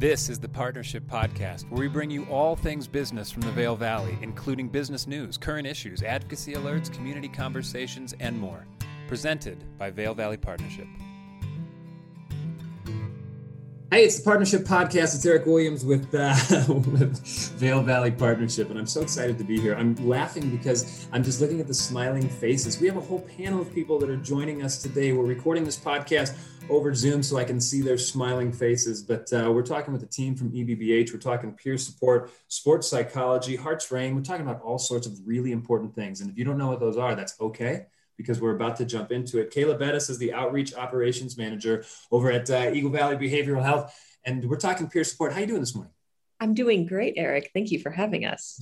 This is the Partnership Podcast, where we bring you all things business from the Vail Valley, including business news, current issues, advocacy alerts, community conversations, and more. Presented by Vail Valley Partnership. Hey, it's the Partnership Podcast. It's Eric Williams with Vail Valley Partnership, and I'm so excited to be here. I'm laughing because I'm just looking at the smiling faces. We have a whole panel of people that are joining us today. We're recording this podcast over Zoom so I can see their smiling faces, but we're talking with the team from EVBH. We're talking peer support, sports psychology, Hartstrain. We're talking about all sorts of really important things, and if you don't know what those are, that's okay, because we're about to jump into it. Kayla Bettis is the Outreach Operations Manager over at Eagle Valley Behavioral Health, and we're talking peer support. How are you doing this morning? I'm doing great, Eric. Thank you for having us.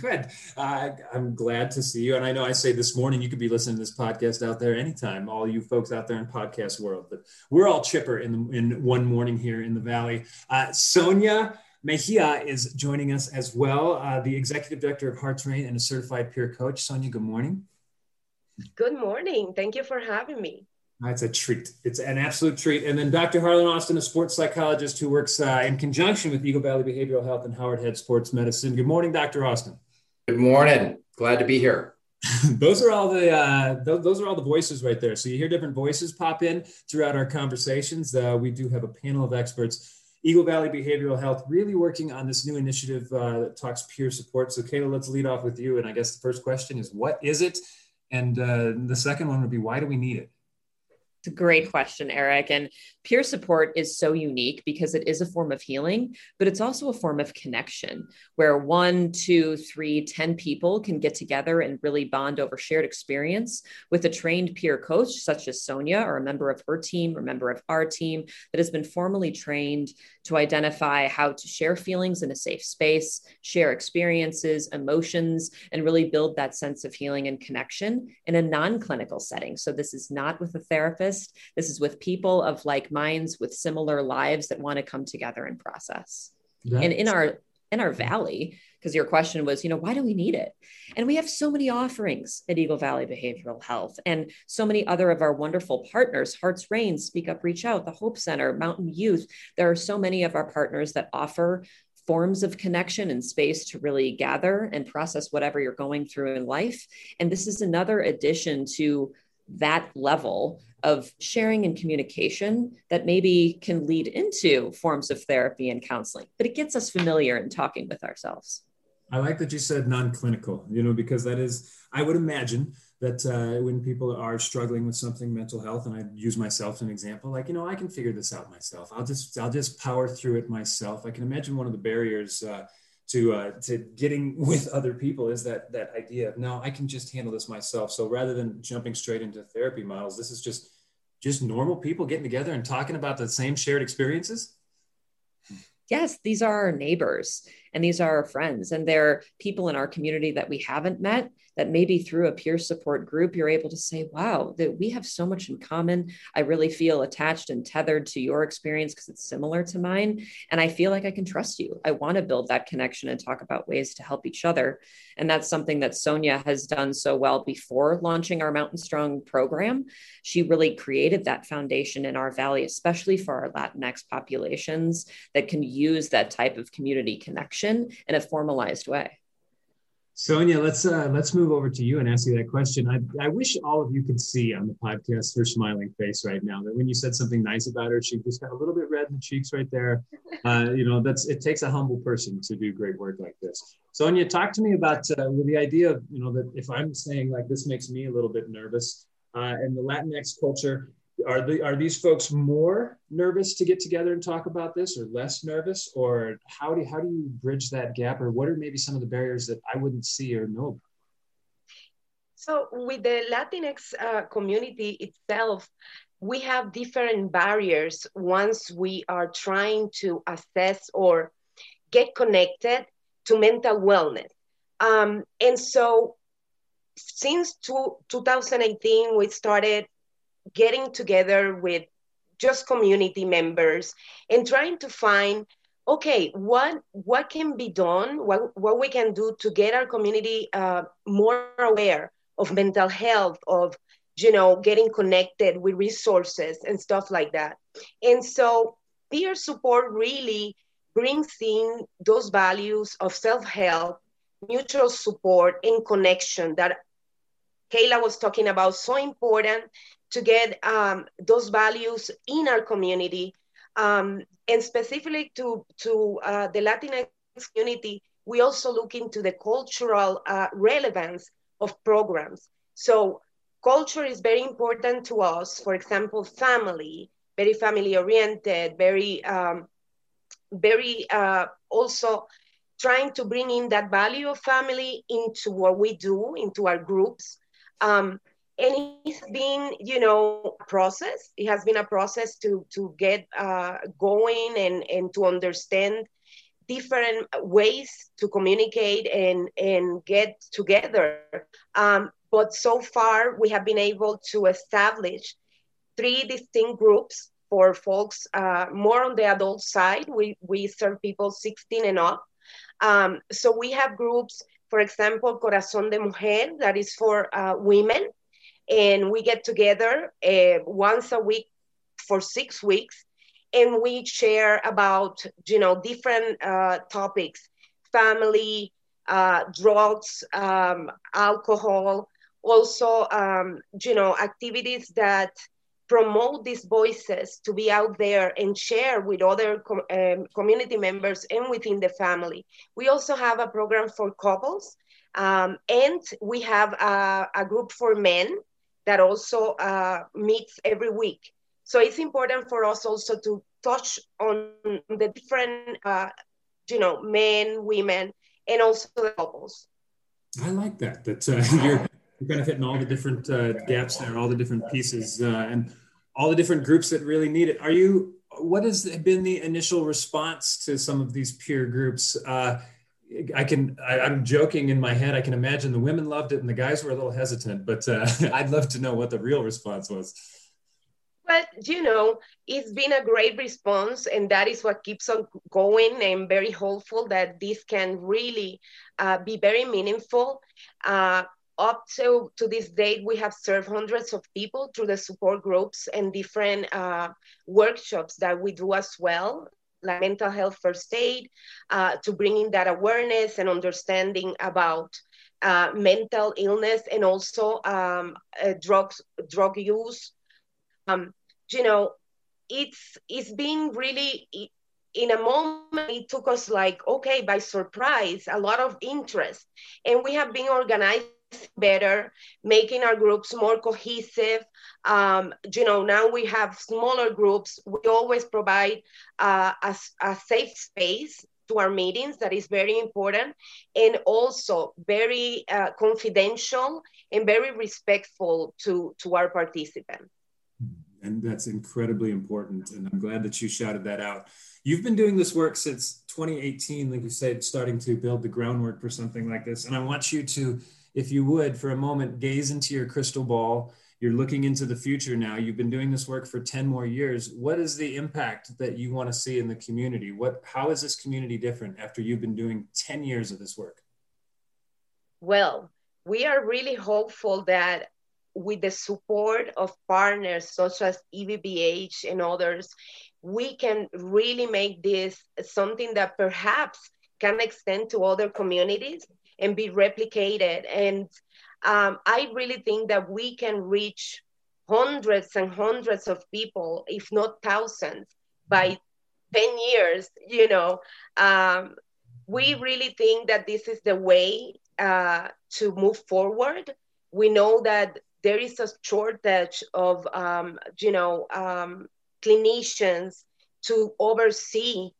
Good. I'm glad to see you. And I know I say this morning, you could be listening to this podcast out there anytime, all you folks out there in podcast world, but we're all chipper in one morning here in the Valley. Sonia Mejia is joining us as well, the Executive Director of Hartstrain and a certified peer coach. Sonia, good morning. Good morning. Thank you for having me. It's a treat. It's an absolute treat. And then Dr. Harlan Austin, a sports psychologist who works in conjunction with Eagle Valley Behavioral Health and Howard Head Sports Medicine. Good morning, Dr. Austin. Good morning. Glad to be here. Those are all the voices right there. So you hear different voices pop in throughout our conversations. We do have a panel of experts. Eagle Valley Behavioral Health really working on this new initiative that talks peer support. So Kayla, let's lead off with you. And I guess the first question is, what is it? And the second one would be, why do we need it? It's a great question, Eric. And peer support is so unique because it is a form of healing, but it's also a form of connection where 1, 2, 3, 10 people can get together and really bond over shared experience with a trained peer coach, such as Sonia, or a member of her team, or a member of our team that has been formally trained to identify how to share feelings in a safe space, share experiences, emotions, and really build that sense of healing and connection in a non-clinical setting. So this is not with a therapist. This is with people of like minds with similar lives that want to come together and process. That's and in our valley, because your question was, why do we need it? And we have so many offerings at Eagle Valley Behavioral Health and so many other of our wonderful partners, Hartstrain, Speak Up, Reach Out, the Hope Center, Mountain Youth. There are so many of our partners that offer forms of connection and space to really gather and process whatever you're going through in life. And this is another addition to that level of sharing and communication that maybe can lead into forms of therapy and counseling, but it gets us familiar in talking with ourselves. I like that you said non-clinical, because that is, I would imagine that when people are struggling with something, mental health, and I use myself as an example, I can figure this out myself. I'll just power through it myself. I can imagine one of the barriers to getting with other people is that idea of, no, I can just handle this myself. So rather than jumping straight into therapy models, this is just normal people getting together and talking about the same shared experiences. Yes, these are our neighbors and these are our friends, and they're people in our community that we haven't met, that maybe through a peer support group, you're able to say, wow, that we have so much in common. I really feel attached and tethered to your experience because it's similar to mine. And I feel like I can trust you. I want to build that connection and talk about ways to help each other. And that's something that Sonia has done so well before launching our Mountain Strong program. She really created that foundation in our valley, especially for our Latinx populations that can use that type of community connection in a formalized way. Sonia, let's move over to you and ask you that question. I wish all of you could see on the podcast her smiling face right now. That when you said something nice about her, she just got a little bit red in the cheeks right there. It takes a humble person to do great work like this. Sonia, talk to me about the idea of that if I'm saying like this makes me a little bit nervous, and the Latinx culture. Are these folks more nervous to get together and talk about this, or less nervous, or how do you bridge that gap, or what are maybe some of the barriers that I wouldn't see or know about? So with the Latinx community itself, we have different barriers once we are trying to assess or get connected to mental wellness. And so since 2018, we started getting together with just community members and trying to find, okay, what can be done, what we can do to get our community more aware of mental health, of, getting connected with resources and stuff like that. And so peer support really brings in those values of self-help, mutual support, and connection that Kayla was talking about, so important to get those values in our community, and specifically to the Latinx community. We also look into the cultural relevance of programs. So culture is very important to us. For example, family, very family-oriented, very also trying to bring in that value of family into what we do, into our groups. And it's been, a process. It has been a process to get going and to understand different ways to communicate and get together. But so far, we have been able to establish 3 distinct groups for folks more on the adult side. We serve people 16 and up. So we have groups, for example, Corazón de Mujer, that is for women. And we get together once a week for 6 weeks, and we share about, different topics, family, drugs, alcohol, also, activities that promote these voices to be out there and share with other community members and within the family. We also have a program for couples, and we have a group for men that also meets every week. So it's important for us also to touch on the different, men, women, and also the couples. I like that. That's you're kind of hitting all the different gaps there, all the different pieces, and all the different groups that really need it. What has been the initial response to some of these peer groups? I'm joking in my head. I can imagine the women loved it and the guys were a little hesitant, but I'd love to know what the real response was. But, it's been a great response, and that is what keeps on going. I'm very hopeful that this can really be very meaningful. Up to this date, we have served hundreds of people through the support groups and different workshops that we do as well, like mental health first aid, to bring in that awareness and understanding about mental illness and also drug use. It's been really, in a moment, it took us by surprise, a lot of interest. And we have been organized better, making our groups more cohesive. Now we have smaller groups. We always provide a safe space to our meetings. That is very important, and also very confidential and very respectful to our participants. And that's incredibly important. And I'm glad that you shouted that out. You've been doing this work since 2018, like you said, starting to build the groundwork for something like this. And I want you to, if you would, for a moment, gaze into your crystal ball. You're looking into the future now. You've been doing this work for 10 more years. What is the impact that you want to see in the community? How is this community different after you've been doing 10 years of this work? Well, we are really hopeful that with the support of partners such as EVBH and others, we can really make this something that perhaps can extend to other communities and be replicated. And I really think that we can reach hundreds and hundreds of people, if not thousands, by 10 years, We really think that this is the way to move forward. We know that there is a shortage of, clinicians to oversee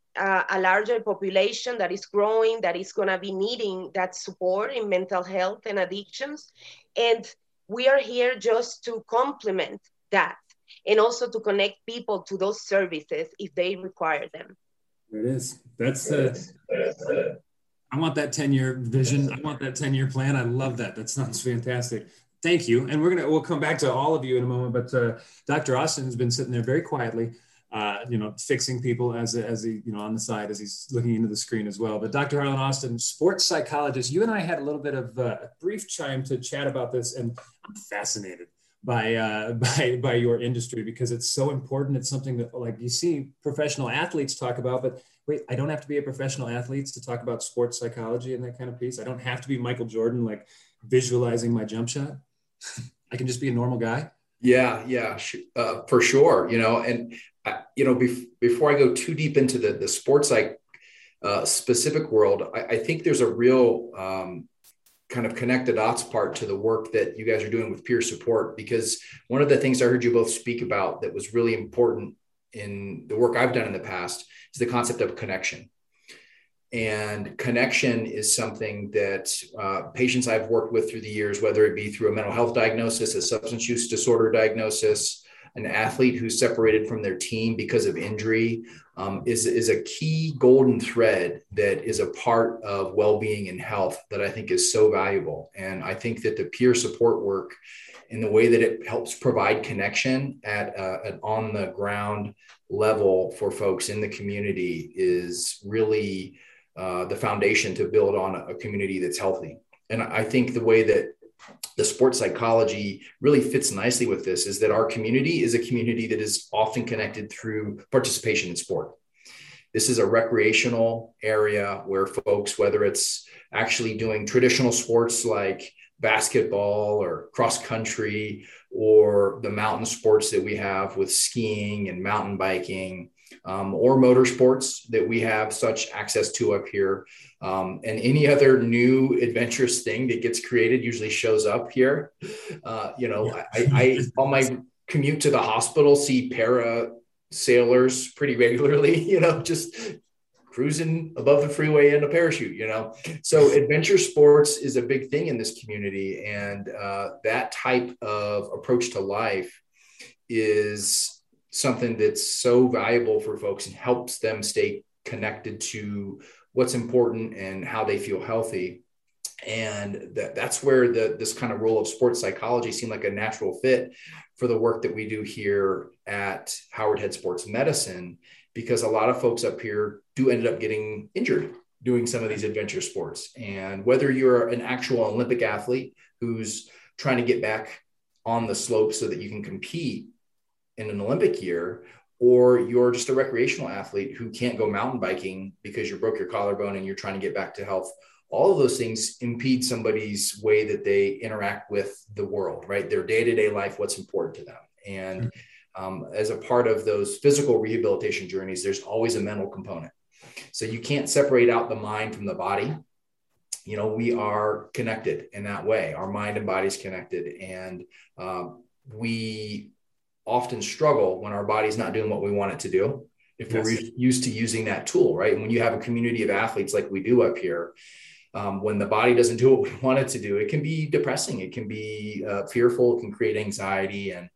a larger population that is growing, that is going to be needing that support in mental health and addictions. And we are here just to complement that and also to connect people to those services if they require them. It is. I want that 10-year vision. I want that 10-year plan. I love that. That sounds fantastic. Thank you. And we'll come back to all of you in a moment, but Dr. Austin has been sitting there very quietly, fixing people as he on the side, as he's looking into the screen as well. But Dr. Harlan Austin, sports psychologist, you and I had a little bit of a brief time to chat about this, and I'm fascinated by your industry, because it's so important. It's something that, like, you see professional athletes talk about, but wait, I don't have to be a professional athlete to talk about sports psychology and that kind of piece. I don't have to be Michael Jordan, like visualizing my jump shot. I can just be a normal guy. Yeah, for sure. You know, and you know, before I go too deep into the sports psych specific world, I think there's a real kind of connect the dots part to the work that you guys are doing with peer support, because one of the things I heard you both speak about that was really important in the work I've done in the past is the concept of connection. And connection is something that patients I've worked with through the years, whether it be through a mental health diagnosis, a substance use disorder diagnosis, an athlete who's separated from their team because of injury, is a key golden thread that is a part of well-being and health that I think is so valuable. And I think that the peer support work and the way that it helps provide connection at an on-the-ground level for folks in the community is really the foundation to build on a community that's healthy. And I think the way that the sports psychology really fits nicely with this is that our community is a community that is often connected through participation in sport. This is a recreational area where folks, whether it's actually doing traditional sports like basketball or cross country, or the mountain sports that we have with skiing and mountain biking, or motor sports that we have such access to up here. And any other new adventurous thing that gets created usually shows up here. I on my commute to the hospital, see para sailors pretty regularly, you know, just cruising above the freeway in a parachute, you know. So adventure sports is a big thing in this community. And that type of approach to life is something that's so valuable for folks and helps them stay connected to what's important and how they feel healthy. And that's where this kind of role of sports psychology seemed like a natural fit for the work that we do here at Howard Head Sports Medicine, because a lot of folks up here do end up getting injured doing some of these adventure sports. And whether you're an actual Olympic athlete who's trying to get back on the slope so that you can compete in an Olympic year, or you're just a recreational athlete who can't go mountain biking because you broke your collarbone and you're trying to get back to health, all of those things impede somebody's way that they interact with the world, right? Their day-to-day life, what's important to them. And as a part of those physical rehabilitation journeys, there's always a mental component. So you can't separate out the mind from the body. You know, we are connected in that way. Our mind and body's connected. And we often struggle when our body's not doing what we want it to do, if we're used to using that tool, right? And when you have a community of athletes like we do up here, when the body doesn't do what we want it to do, it can be depressing. It can be fearful. It can create anxiety. And,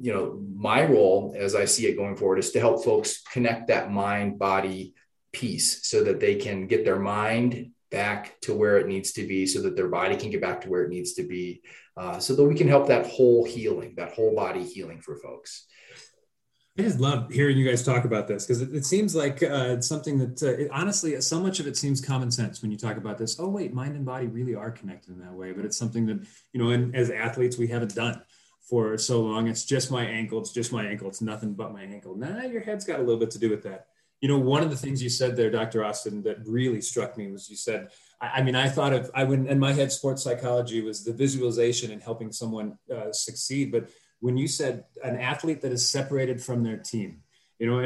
you know, my role as I see it going forward is to help folks connect that mind-body piece so that they can get their mind back to where it needs to be, so that their body can get back to where it needs to be, so that we can help that whole healing, that whole body healing for folks. I just love hearing you guys talk about this, because it seems like it's something that honestly, so much of it seems common sense when you talk about this. Oh, wait, mind and body really are connected in that way. But it's something that, you know, and as athletes, we haven't done for so long. It's just my ankle. It's just my ankle. It's nothing but my ankle. Nah, your head's got a little bit to do with that. You know, one of the things you said there, Dr. Austin, that really struck me was you said, in my head, sports psychology was the visualization and helping someone succeed. But when you said an athlete that is separated from their team, you know,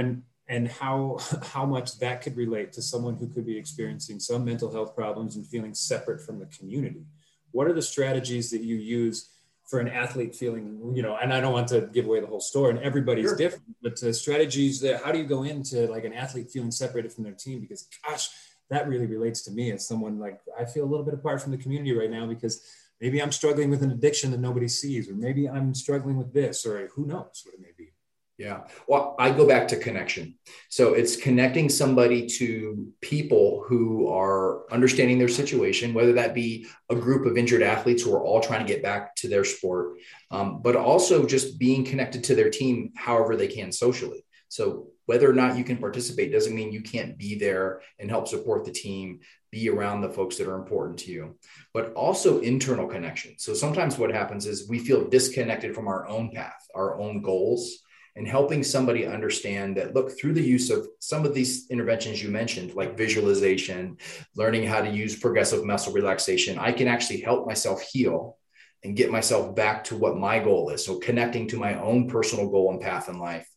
and how much that could relate to someone who could be experiencing some mental health problems and feeling separate from the community. What are the strategies that you use for an athlete feeling, you know, and I don't want to give away the whole story and everybody's different, but strategies that, how do you go into like an athlete feeling separated from their team? Because gosh, that really relates to me as someone, like, I feel a little bit apart from the community right now because maybe I'm struggling with an addiction that nobody sees, or maybe I'm struggling with this, or who knows what it may be. Yeah. Well, I go back to connection. So it's connecting somebody to people who are understanding their situation, whether that be a group of injured athletes who are all trying to get back to their sport, but also just being connected to their team, however they can socially. So whether or not you can participate doesn't mean you can't be there and help support the team, be around the folks that are important to you, but also internal connection. So sometimes what happens is we feel disconnected from our own path, our own goals, and helping somebody understand that, look, through the use of some of these interventions you mentioned, like visualization, learning how to use progressive muscle relaxation, I can actually help myself heal and get myself back to what my goal is. So connecting to my own personal goal and path in life,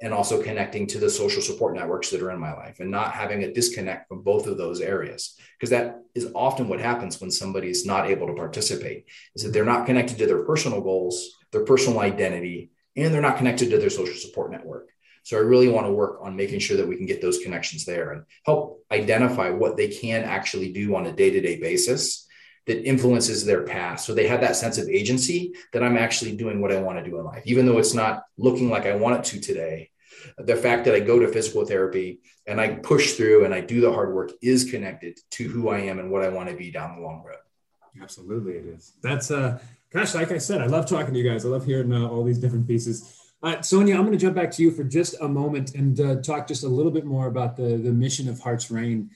and also connecting to the social support networks that are in my life, and not having a disconnect from both of those areas. Because that is often what happens when somebody is not able to participate, is that they're not connected to their personal goals, their personal identity, and they're not connected to their social support network. So I really want to work on making sure that we can get those connections there and help identify what they can actually do on a day-to-day basis that influences their path. So they have that sense of agency that I'm actually doing what I want to do in life, even though it's not looking like I want it to today. The fact that I go to physical therapy and I push through and I do the hard work is connected to who I am and what I want to be down the long road. Absolutely, it is. That's gosh, like I said, I love talking to you guys. I love hearing all these different pieces. Sonia, I'm going to jump back to you for just a moment and talk just a little bit more about the mission of Hartstrain.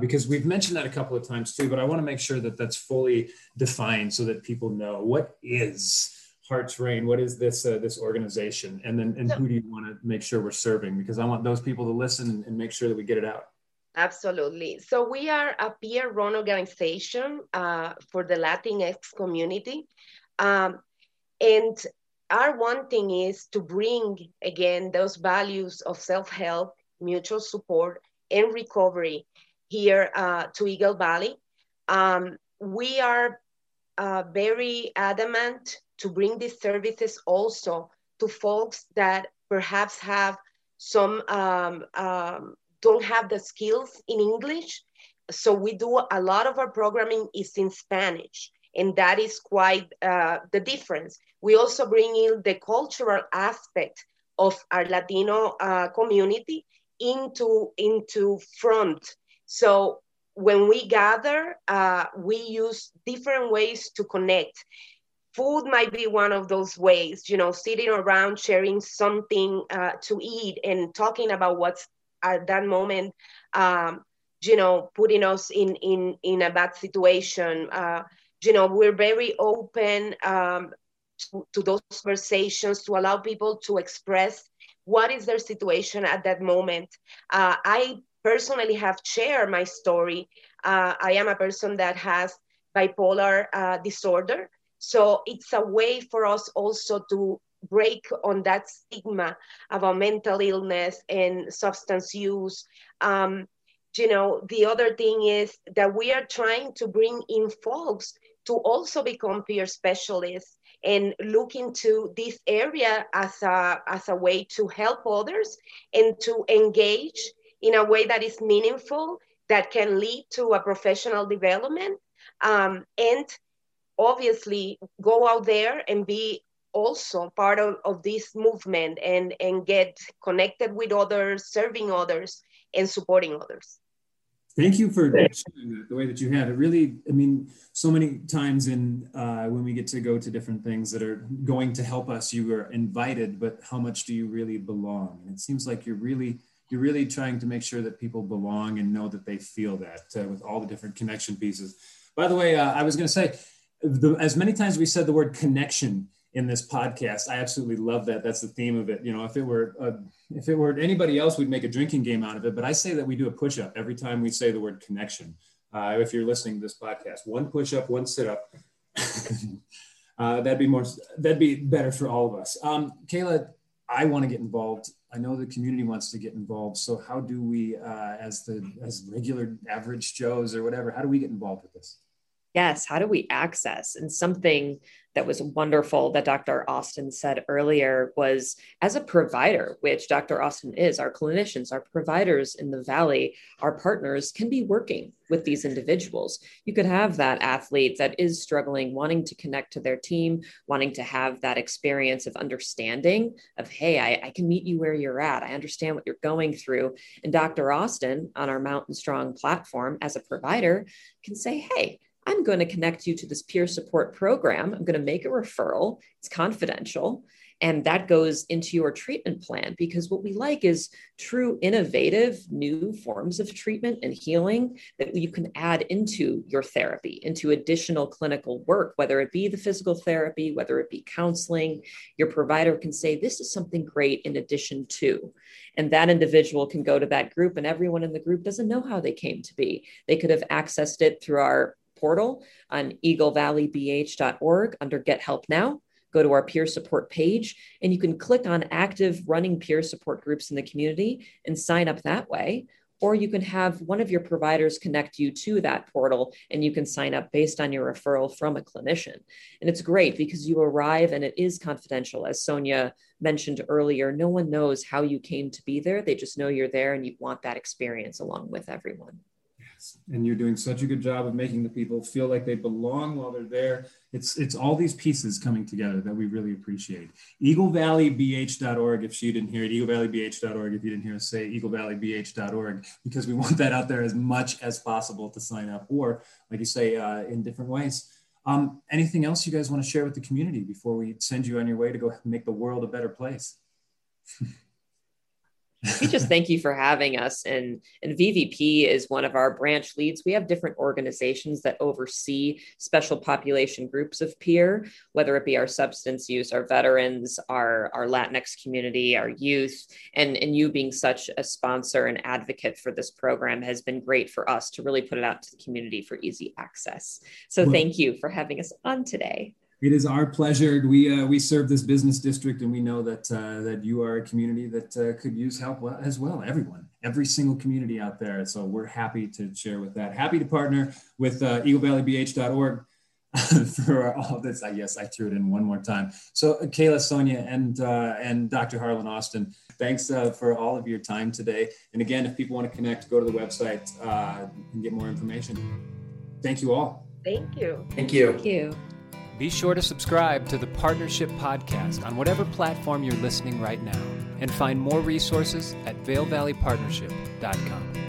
Because we've mentioned that a couple of times too, but I want to make sure that that's fully defined so that people know what is Hartstrain, what is this this organization, and who do you want to make sure we're serving? Because I want those people to listen and make sure that we get it out. Absolutely. So we are a peer-run organization for the Latinx community, and our one thing is to bring again those values of self-help, mutual support, and recovery here to Eagle Valley. We are very adamant to bring these services also to folks that perhaps have some, don't have the skills in English. So we do a lot of our programming is in Spanish, and that is quite the difference. We also bring in the cultural aspect of our Latino community into front. So when we gather, we use different ways to connect. Food might be one of those ways, you know, sitting around, sharing something to eat and talking about what's at that moment, you know, putting us in a bad situation. You know, we're very open to those conversations to allow people to express what is their situation at that moment. I personally have shared my story. I am a person that has bipolar disorder. So it's a way for us also to break on that stigma about mental illness and substance use. You know, the other thing is that we are trying to bring in folks to also become peer specialists and look into this area as a way to help others and to engage in a way that is meaningful, that can lead to a professional development, and obviously go out there and be also part of this movement and get connected with others, serving others, and supporting others. Thank you for sharing that the way that you had. It really, I mean, so many times in when we get to go to different things that are going to help us, you are invited, but how much do you really belong? And it seems like you're really trying to make sure that people belong and know that they feel that with all the different connection pieces. By the way, I was going to say, as many times we said the word connection in this podcast, I absolutely love that. That's the theme of it. You know, if it were anybody else, we'd make a drinking game out of it. But I say that we do a push-up every time we say the word connection. If you're listening to this podcast, one push-up, one sit-up. That'd be better for all of us. Kayla, I want to get involved. I know the community wants to get involved. So how do we, as regular average Joes or whatever, how do we get involved with this? Yes. How do we access? And something that was wonderful that Dr. Austin said earlier was, as a provider, which Dr. Austin is, our clinicians, our providers in the Valley, our partners can be working with these individuals. You could have that athlete that is struggling, wanting to connect to their team, wanting to have that experience of understanding of, hey, I can meet you where you're at. I understand what you're going through. And Dr. Austin on our Mountain Strong platform as a provider can say, hey, I'm going to connect you to this peer support program. I'm going to make a referral. It's confidential. And that goes into your treatment plan, because what we like is true innovative new forms of treatment and healing that you can add into your therapy, into additional clinical work, whether it be the physical therapy, whether it be counseling. Your provider can say, this is something great in addition to, and that individual can go to that group, and everyone in the group doesn't know how they came to be. They could have accessed it through our portal on eaglevalleybh.org under Get Help Now. Go to our peer support page, and you can click on active running peer support groups in the community and sign up that way. Or you can have one of your providers connect you to that portal, and you can sign up based on your referral from a clinician. And it's great because you arrive and it is confidential. As Sonia mentioned earlier, no one knows how you came to be there. They just know you're there and you want that experience along with everyone. And you're doing such a good job of making the people feel like they belong while they're there. It's all these pieces coming together that we really appreciate. EagleValleyBH.org, if you didn't hear it, EagleValleyBH.org, if you didn't hear us say EagleValleyBH.org, because we want that out there as much as possible to sign up, or like you say, in different ways. Anything else you guys want to share with the community before we send you on your way to go make the world a better place? We just thank you for having us. And VVP is one of our branch leads. We have different organizations that oversee special population groups of peer, whether it be our substance use, our veterans, our Latinx community, our youth, and you being such a sponsor and advocate for this program has been great for us to really put it out to the community for easy access. So thank you for having us on today. It is our pleasure. We serve this business district, and we know that that you are a community that could use help as well. Everyone, every single community out there. So we're happy to share with that. Happy to partner with EagleValleyBH.org for all this. Yes, I threw it in one more time. So Kayla, Sonia, and Dr. Harlan Austin, thanks for all of your time today. And again, if people want to connect, go to the website and get more information. Thank you all. Thank you. Thank you. Thank you. Be sure to subscribe to the Partnership Podcast on whatever platform you're listening right now, and find more resources at VailValleyPartnership.com.